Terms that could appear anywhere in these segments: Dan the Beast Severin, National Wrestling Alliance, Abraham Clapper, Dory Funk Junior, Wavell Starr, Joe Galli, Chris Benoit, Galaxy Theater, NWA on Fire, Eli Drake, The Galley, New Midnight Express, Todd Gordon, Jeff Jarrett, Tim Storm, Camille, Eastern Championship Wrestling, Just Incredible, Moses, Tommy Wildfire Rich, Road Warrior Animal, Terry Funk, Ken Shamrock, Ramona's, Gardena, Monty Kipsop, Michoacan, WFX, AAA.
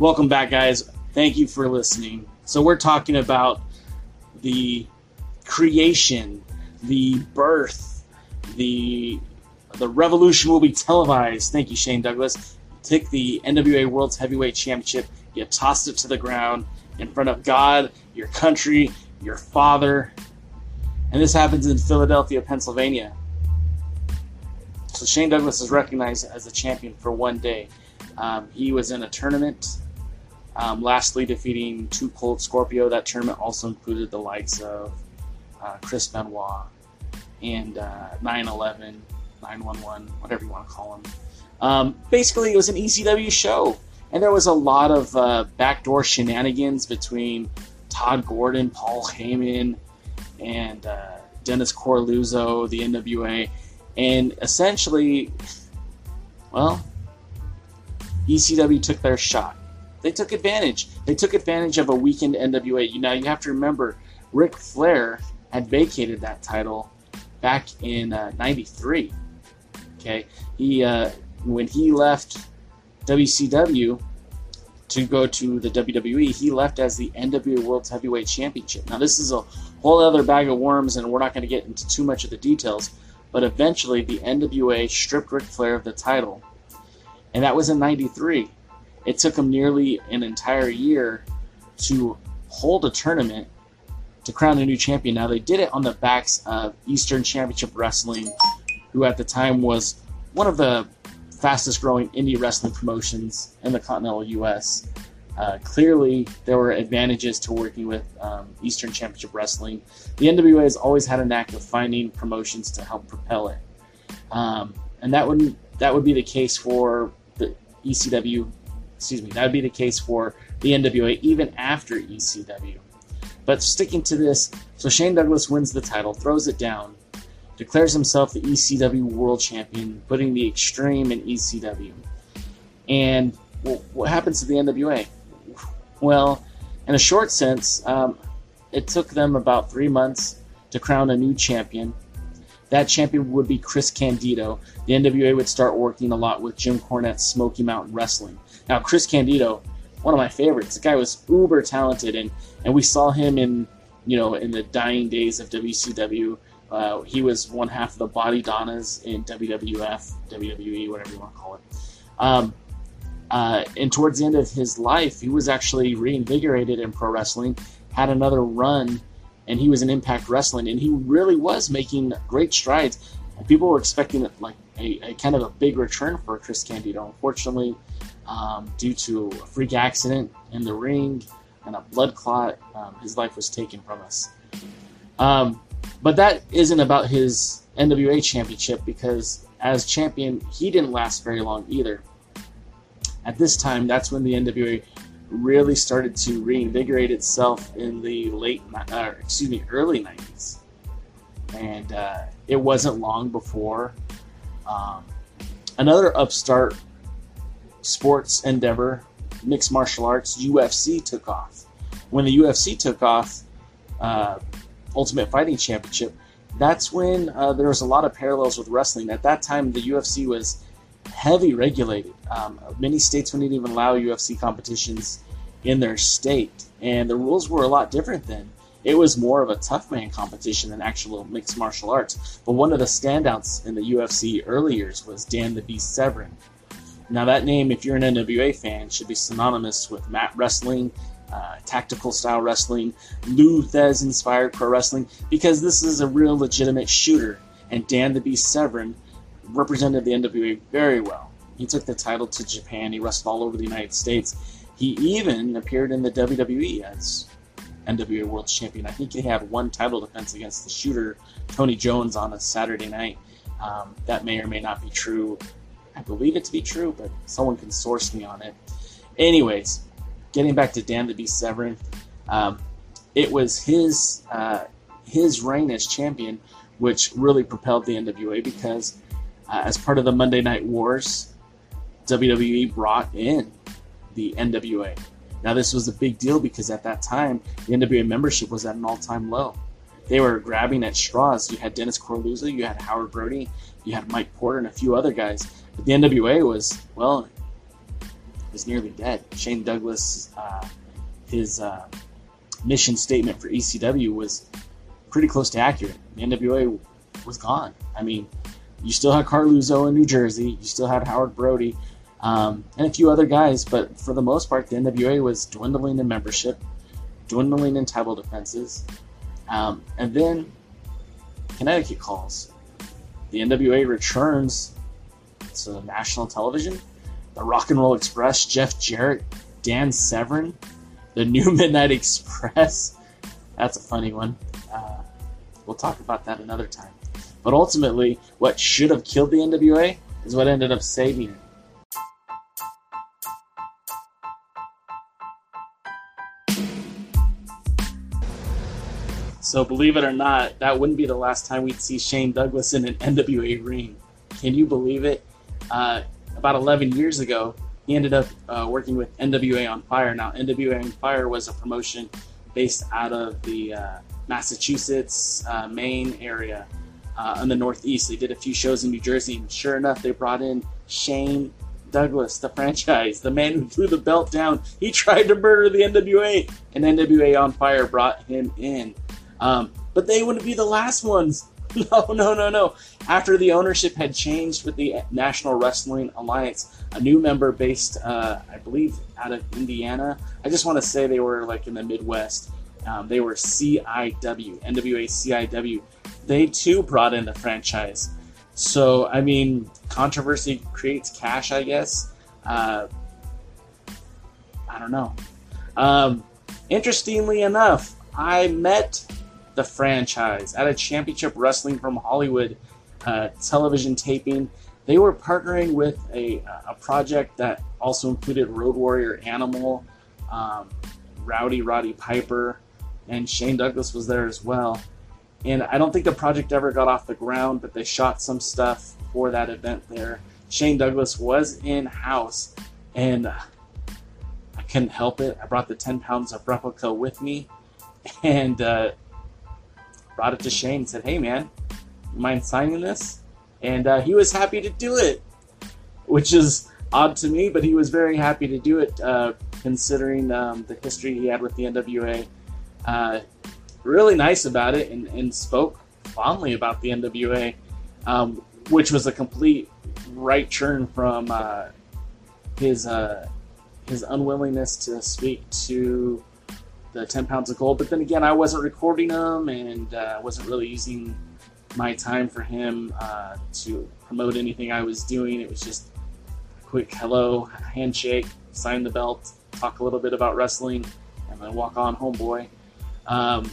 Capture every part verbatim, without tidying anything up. Welcome back, guys. Thank you for listening. So we're talking about the creation, the birth, the the revolution will be televised. Thank you, Shane Douglas. Take the N W A World's Heavyweight Championship, you tossed it to the ground in front of God, your country, your father. And this happens in Philadelphia, Pennsylvania. So Shane Douglas is recognized as a champion for one day. Um, he was in a tournament, um, lastly defeating two Cold Scorpio. That tournament also included the likes of uh, Chris Benoit and uh, nine eleven, nine one one, whatever you want to call them. Um, basically, it was an E C W show, and there was a lot of uh, backdoor shenanigans between Todd Gordon, Paul Heyman, and uh, Dennis Coralluzzo, the N W A, and essentially, well, E C W took their shot. They took advantage. They took advantage of a weakened N W A. Now, you have to remember, Ric Flair had vacated that title back in uh, ninety-three. Okay, he uh, when he left W C W to go to the W W E, he left as the N W A World's Heavyweight Championship. Now, this is a whole other bag of worms, and we're not going to get into too much of the details, but eventually the N W A stripped Ric Flair of the title, and that was in ninety-three. It took him nearly an entire year to hold a tournament to crown a new champion. Now, they did it on the backs of Eastern Championship Wrestling, who at the time was one of the fastest growing indie wrestling promotions in the continental U S. Uh, clearly, there were advantages to working with um, Eastern Championship Wrestling. The N W A has always had a knack of finding promotions to help propel it. Um, and that would that would be the case for the E C W, excuse me, that would be the case for the N W A even after E C W. But sticking to this, so Shane Douglas wins the title, throws it down, declares himself the E C W World Champion, putting the extreme in E C W. And well, what happens to the N W A? Well, in a short sense, um, it took them about three months to crown a new champion. That champion would be Chris Candido. The N W A would start working a lot with Jim Cornette's Smoky Mountain Wrestling. Now, Chris Candido, one of my favorites. The guy was uber talented, and, and we saw him in, you know, in the dying days of W C W. Uh, he was one half of the Body Donnas in W W F, W W E, whatever you want to call it. Um, uh, and towards the end of his life, he was actually reinvigorated in pro wrestling, had another run, and he was in Impact Wrestling. And he really was making great strides. People were expecting like a, a kind of a big return for Chris Candido. Unfortunately, um, due to a freak accident in the ring and a blood clot, um, his life was taken from us. Um, But that isn't about his N W A championship, because as champion, he didn't last very long either. At this time, that's when the N W A really started to reinvigorate itself in the late, uh, excuse me, early nineties. And uh, it wasn't long before um, another upstart sports endeavor, mixed martial arts, U F C, took off. When the U F C took off, uh, Ultimate Fighting Championship, that's when uh, there was a lot of parallels with wrestling. At that time, the U F C was heavily regulated. Um, many states wouldn't even allow U F C competitions in their state, and the rules were a lot different then. It was more of a tough man competition than actual mixed martial arts. But one of the standouts in the U F C early years was Dan the Beast Severin. Now that name, if you're an N W A fan, should be synonymous with mat wrestling, Uh, tactical style wrestling, Lou Thez inspired pro wrestling, because this is a real legitimate shooter, and Dan the Beast Severin represented the N W A very well. He took the title to Japan, he wrestled all over the United States, he even appeared in the W W E as N W A World Champion. I think he had one title defense against the shooter Tony Jones on a Saturday night. Um, that may or may not be true. I believe it to be true, but someone can source me on it. Anyways, getting back to Dan the Beast Severin, um, it was his uh, his reign as champion which really propelled the N W A, because uh, as part of the Monday Night Wars, W W E brought in the N W A. Now this was a big deal because at that time, the N W A membership was at an all-time low. They were grabbing at straws. You had Dennis Coralluzzo, you had Howard Brody, you had Mike Porter, and a few other guys. But the N W A was, well, was nearly dead. Shane Douglas, uh, his uh, mission statement for E C W was pretty close to accurate. The N W A was gone. I mean, you still had Coralluzzo in New Jersey. You still had Howard Brody um, and a few other guys. But for the most part, the N W A was dwindling in membership, dwindling in title defenses. Um, and then Connecticut calls. The N W A returns to national television. The Rock and Roll Express, Jeff Jarrett, Dan Severin, the New Midnight Express. That's a funny one. Uh, we'll talk about that another time. But ultimately, what should have killed the N W A is what ended up saving it. So believe it or not, that wouldn't be the last time we'd see Shane Douglas in an N W A ring. Can you believe it? Uh, about eleven years ago, he ended up uh, working with N W A on Fire. Now, N W A on Fire was a promotion based out of the uh, Massachusetts, uh, Maine area uh, in the Northeast. They did a few shows in New Jersey, and sure enough, they brought in Shane Douglas, the franchise, the man who threw the belt down. He tried to murder the N W A, and N W A on Fire brought him in. Um, but they wouldn't be the last ones. No, no, no, no. After the ownership had changed with the National Wrestling Alliance, a new member based, uh, I believe, out of Indiana. I just want to say they were like in the Midwest. Um, they were C I W, N W A C I W. They too brought in the franchise. So, I mean, controversy creates cash, I guess. Uh, I don't know. Um, interestingly enough, I met the franchise at a Championship Wrestling from Hollywood uh, television taping. They were partnering with a, a project that also included Road Warrior Animal, um, Rowdy Roddy Piper, and Shane Douglas was there as well. And I don't think the project ever got off the ground, but they shot some stuff for that event there. Shane Douglas was in house, and I couldn't help it. I brought the ten pounds of replica with me, and uh, brought it to Shane and said, "Hey man, you mind signing this?" And uh, he was happy to do it, which is odd to me, but he was very happy to do it uh, considering um, the history he had with the N W A. Uh, really nice about it, and, and spoke fondly about the N W A, um, which was a complete right turn from uh, his uh, his unwillingness to speak to the ten pounds of gold. But then again, I wasn't recording them, and uh, wasn't really using my time for him uh, to promote anything I was doing. It was just a quick hello, handshake, sign the belt, talk a little bit about wrestling, and then walk on home, boy. Um,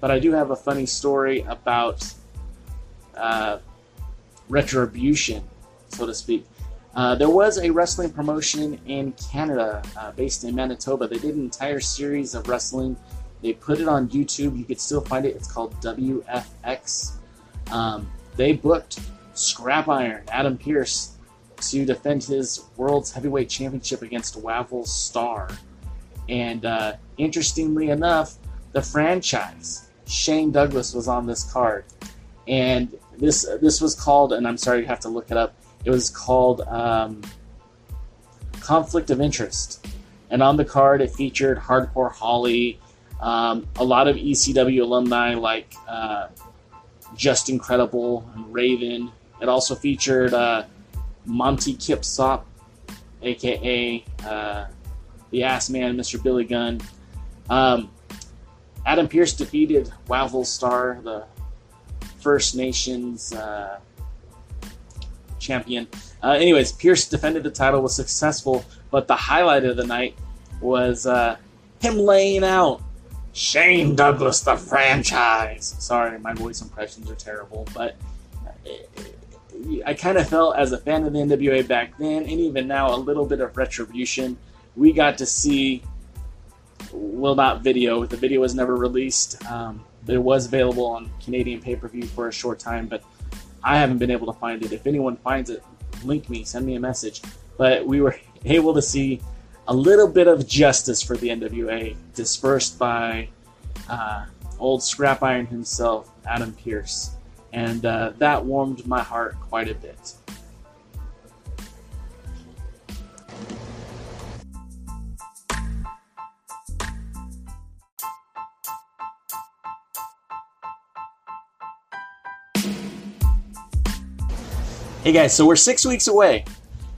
but I do have a funny story about uh, retribution, so to speak. Uh, there was a wrestling promotion in Canada uh, based in Manitoba. They did an entire series of wrestling. They put it on YouTube. You could still find it. It's called W F X. Um, they booked Scrap Iron, Adam Pearce, to defend his World's Heavyweight Championship against Wavell Starr. And uh, interestingly enough, the franchise, Shane Douglas, was on this card. And this, this was called, and I'm sorry, you have to look it up, it was called um, Conflict of Interest. And on the card, it featured Hardcore Holly, um, a lot of E C W alumni like uh, Just Incredible and Raven. It also featured uh, Monty Kipsop, a k a. Uh, the Ass Man, Mister Billy Gunn. Um, Adam Pearce defeated Wavell Starr, the First Nations uh champion. Uh, anyways, Pearce defended the title, was successful, but the highlight of the night was uh, him laying out Shane Douglas, the franchise. Sorry, my voice impressions are terrible, but I kind of felt, as a fan of the N W A back then, and even now, a little bit of retribution. We got to see, well, not video. The video was never released. Um, it was available on Canadian pay-per-view for a short time, but I haven't been able to find it. If anyone finds it, link me, send me a message. But we were able to see a little bit of justice for the N W A dispersed by uh, old Scrap Iron himself, Adam Pearce. And uh, that warmed my heart quite a bit. Hey guys, so we're six weeks away.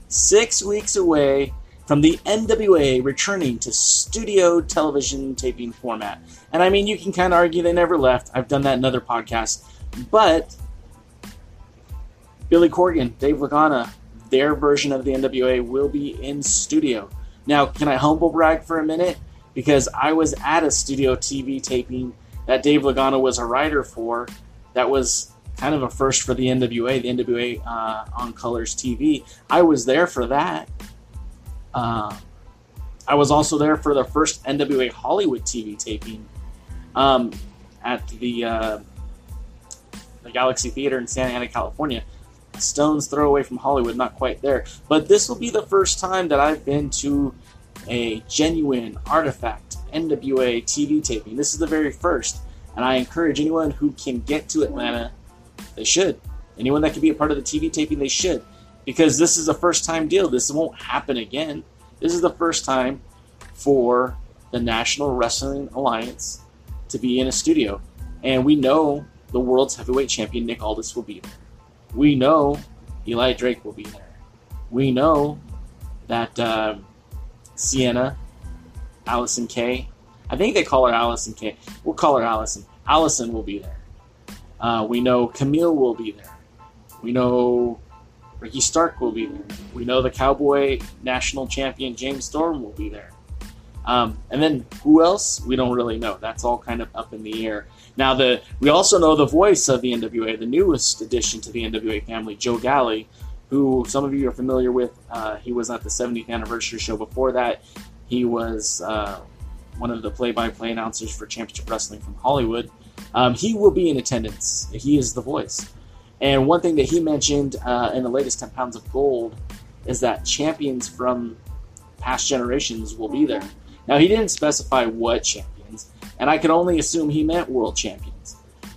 Six weeks away from the N W A returning to studio television taping format. And I mean, you can kind of argue they never left. I've done that in other podcasts. But Billy Corgan, Dave Lagana, their version of the N W A will be in studio. Now, can I humble brag for a minute? Because I was at a studio T V taping that Dave Lagana was a writer for. That was kind of a first for the N W A, the N W A uh, on Colors T V. I was there for that. Uh, I was also there for the first N W A Hollywood T V taping um, at the, uh, the Galaxy Theater in Santa Ana, California. A stone's throw away from Hollywood, not quite there. But this will be the first time that I've been to a genuine artifact N W A T V taping. This is the very first, and I encourage anyone who can get to Atlanta, they should. Anyone that can be a part of the T V taping, they should. Because this is a first-time deal. This won't happen again. This is the first time for the National Wrestling Alliance to be in a studio. And we know the world's heavyweight champion, Nick Aldis, will be there. We know Eli Drake will be there. We know that uh, Sienna, Allison Kay, I think they call her Allison Kay. We'll call her Allison. Allison will be there. Uh, we know Camille will be there. We know Ricky Stark will be there. We know the Cowboy National Champion James Storm will be there. Um, and then who else? We don't really know. That's all kind of up in the air. Now, the we also know the voice of the N W A, the newest addition to the N W A family, Joe Galli, who some of you are familiar with. Uh, he was at the seventieth anniversary show. Before that, he was uh, one of the play-by-play announcers for Championship Wrestling from Hollywood. Um, he will be in attendance. He is the voice. And one thing that he mentioned uh, in the latest ten pounds of Gold is that champions from past generations will be there. Now, he didn't specify what champions, and I could only assume he meant world champions.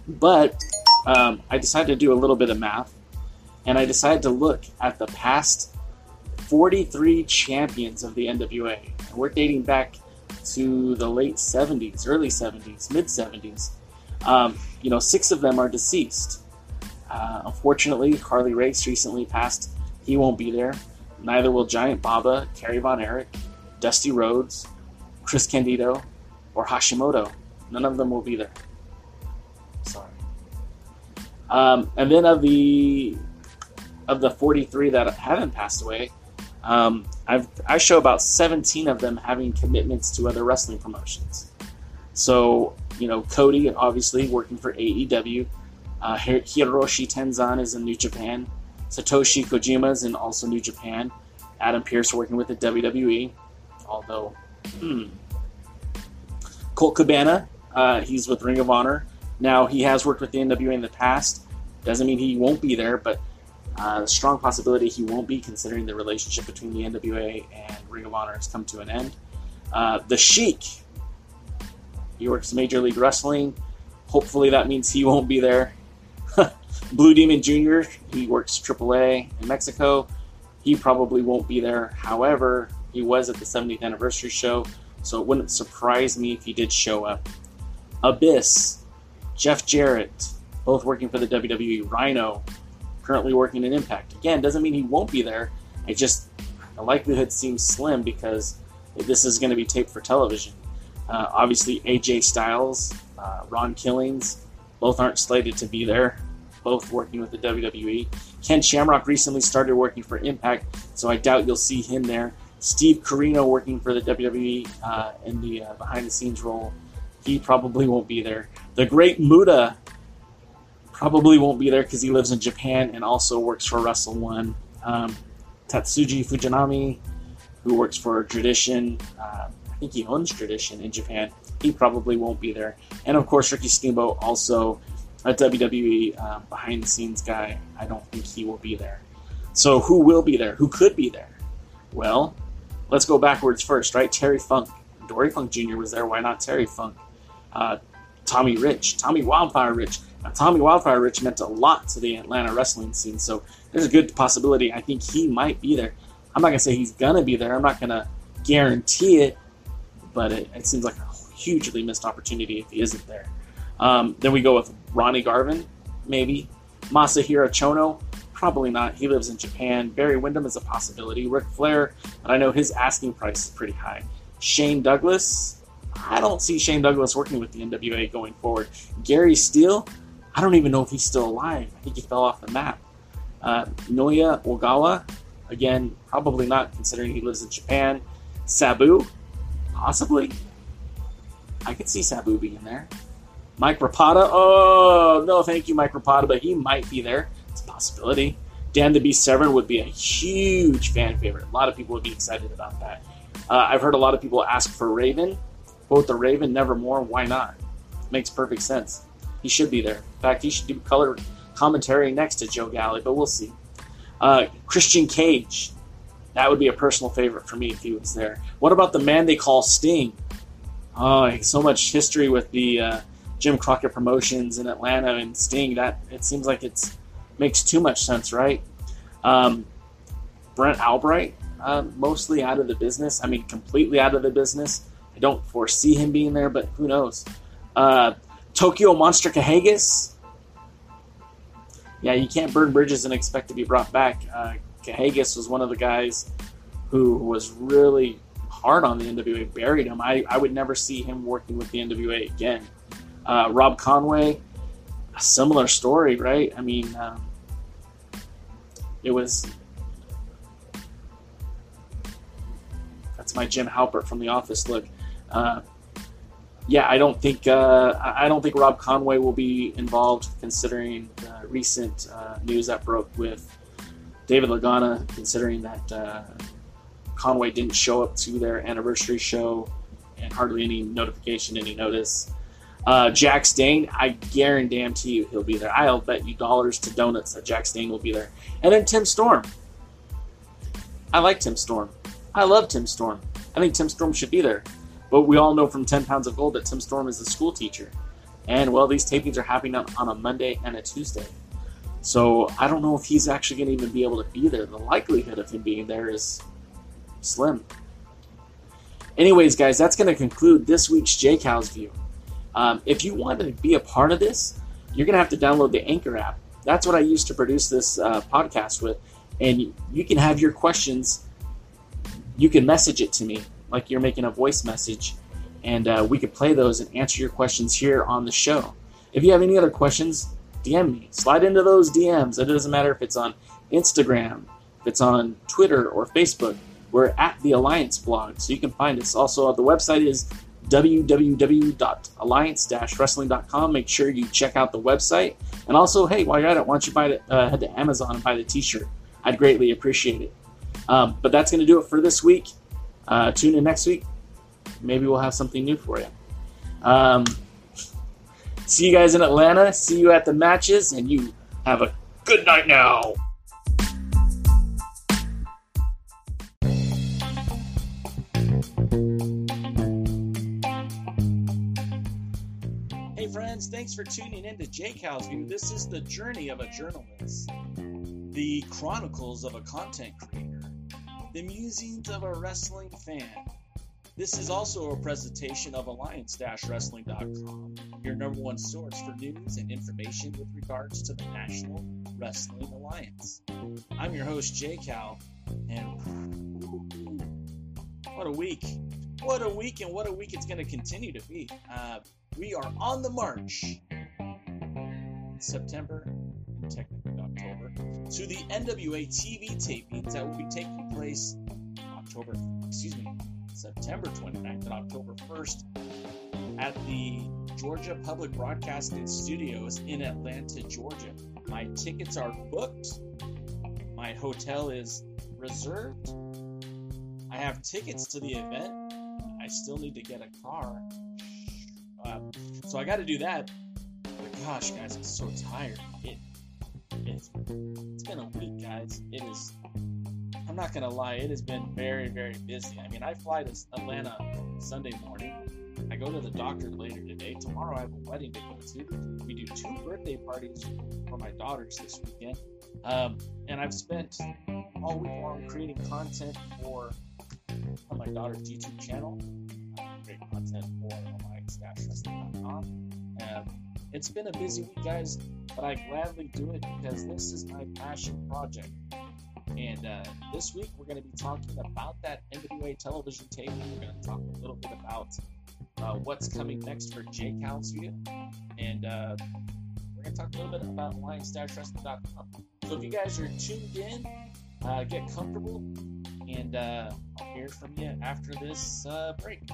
But um, I decided to do a little bit of math, and I decided to look at the past forty-three champions of the N W A. And we're dating back to the late seventies, early seventies, mid-seventies. Um, you know, six of them are deceased. Uh, unfortunately, Harley Race recently passed. He won't be there. Neither will Giant Baba, Terry Von Erich, Dusty Rhodes, Chris Candido, or Hashimoto. None of them will be there. Sorry. Um, and then of the of the forty-three that haven't passed away, um, I've, I show about seventeen of them having commitments to other wrestling promotions. So, you know, Cody, obviously, working for A E W. Uh, Hiroshi Tenzan is in New Japan. Satoshi Kojima is in also New Japan. Adam Pearce working with the W W E. Although, hmm. Colt Cabana, uh, he's with Ring of Honor. Now, he has worked with the N W A in the past. Doesn't mean he won't be there, but uh, strong possibility he won't be, considering the relationship between the N W A and Ring of Honor has come to an end. Uh, the Sheik. He works Major League Wrestling. Hopefully that means he won't be there. Blue Demon Junior, he works triple A in Mexico. He probably won't be there. However, he was at the seventieth anniversary show, so it wouldn't surprise me if he did show up. Abyss, Jeff Jarrett, both working for the W W E. Rhino, currently working in Impact. Again, doesn't mean he won't be there. It just, the likelihood seems slim because this is going to be taped for television. Uh, obviously, A J Styles, uh, Ron Killings, both aren't slated to be there, both working with the W W E. Ken Shamrock recently started working for Impact, so I doubt you'll see him there. Steve Corino working for the W W E uh, in the uh, behind-the-scenes role. He probably won't be there. The Great Muta probably won't be there because he lives in Japan and also works for Wrestle One. Um, Tatsuji Fujinami, who works for Tradition, uh, I think he owns Tradition in Japan. He probably won't be there. And of course, Ricky Steamboat, also a W W E uh, behind-the-scenes guy. I don't think he will be there. So who will be there? Who could be there? Well, let's go backwards first, right? Terry Funk. Dory Funk Junior was there. Why not Terry Funk? Uh, Tommy Rich. Tommy Wildfire Rich. Now, Tommy Wildfire Rich meant a lot to the Atlanta wrestling scene, so there's a good possibility. I think he might be there. I'm not going to say he's going to be there. I'm not going to guarantee it. But it, it seems like a hugely missed opportunity if he isn't there. Um, then we go with Ronnie Garvin, maybe. Masahiro Chono, Probably not. He lives in Japan. Barry Windham is a possibility. Ric Flair, and I know his asking price is pretty high. Shane Douglas, I don't see Shane Douglas working with the N W A going forward. Gary Steele, I don't even know if he's still alive. I think he fell off the map. Uh, Noya Ogawa, again, probably not considering he lives in Japan. Sabu, possibly. I could see Sabu being there. Mike Rapata, oh, no thank you, Mike Rapata, but he might be there. It's a possibility. Dan the Beast Severin would be a huge fan favorite. A lot of people would be excited about that. Uh, I've heard a lot of people ask for Raven. Both the Raven, Nevermore, why not? Makes perfect sense. He should be there. In fact, he should do color commentary next to Joe Galli, but we'll see. Uh, Christian Cage. That would be a personal favorite for me if he was there. What about the man they call Sting? Oh, so much history with the uh, Jim Crockett Promotions in Atlanta and Sting. That it seems like it's makes too much sense, right? Um, Brent Albright, uh, mostly out of the business. I mean, completely out of the business. I don't foresee him being there, but who knows? Uh, Tokyo Monster Cahagas. Yeah, you can't burn bridges and expect to be brought back. Uh, Cahagas was one of the guys who was really hard on the N W A, buried him. I, I would never see him working with the N W A again. Uh, Rob Conway, a similar story, right? I mean, um, it was... That's my Jim Halpert from The Office look. Uh, yeah, I don't think uh, I don't think Rob Conway will be involved, considering the recent uh, news that broke with David Lagana, considering that uh, Conway didn't show up to their anniversary show and hardly any notification, any notice. Uh, Jack Stane, I guarantee you he'll be there. I'll bet you dollars to donuts that Jack Stane will be there. And then Tim Storm. I like Tim Storm. I love Tim Storm. I think Tim Storm should be there. But we all know from ten pounds of Gold that Tim Storm is the school teacher. And, well, these tapings are happening on a Monday and a Tuesday. So I don't know if he's actually going to even be able to be there. The likelihood of him being there is slim. Anyways, guys, that's going to conclude this week's J Cow's View. Um, if you want to be a part of this, you're going to have to download the Anchor app. That's what I used to produce this uh, podcast with. And you can have your questions. You can message it to me like you're making a voice message. And uh, we could play those and answer your questions here on the show. If you have any other questions, D M me. Slide into those D Ms. It doesn't matter if it's on Instagram, if it's on Twitter or Facebook. We're at the Alliance blog, so you can find us. Also, the website is w w w dot alliance dash wrestling dot com. Make sure you check out the website. And also, hey, while you're at it, why don't you buy it, uh, head to Amazon and buy the t-shirt. I'd greatly appreciate it. Um, but that's going to do it for this week. Uh, tune in next week. Maybe we'll have something new for you. Um, see you guys in Atlanta. See you at the matches. And you have a good night now. Hey, friends. Thanks for tuning in to J Cow's View. This is the journey of a journalist. The chronicles of a content creator. The musings of a wrestling fan. This is also a presentation of alliance dash wrestling dot com, your number one source for news and information with regards to the National Wrestling Alliance. I'm your host, J Cal, and what a week. What a week, and what a week it's going to continue to be. Uh, we are on the march, September, and technically October, to the N W A T V tapings that will be taking place October, excuse me, September twenty-ninth and October first at the Georgia Public Broadcasting Studios in Atlanta, Georgia. My tickets are booked. My hotel is reserved. I have tickets to the event. I still need to get a car. Uh, so I got to do that. But gosh, guys, I'm so tired. It, it's, it's been a week, guys. It is... I'm not going to lie, it has been very, very busy. I mean, I fly to Atlanta Sunday morning. I go to the doctor later today. Tomorrow I have a wedding to go to. We do two birthday parties for my daughters this weekend. Um, and I've spent all week long creating content for on my daughter's YouTube channel. I create content for alliance dash wrestling dot com. Um, It's been a busy week, guys, but I gladly do it because this is my passion project. And uh, this week, we're going to be talking about that N W A television taping. We're going to talk a little bit about uh, what's coming next for Jake Halsey. And uh, we're going to talk a little bit about Lions Wrestling dot com. So if you guys are tuned in, uh, get comfortable, and uh, I'll hear from you after this uh, break.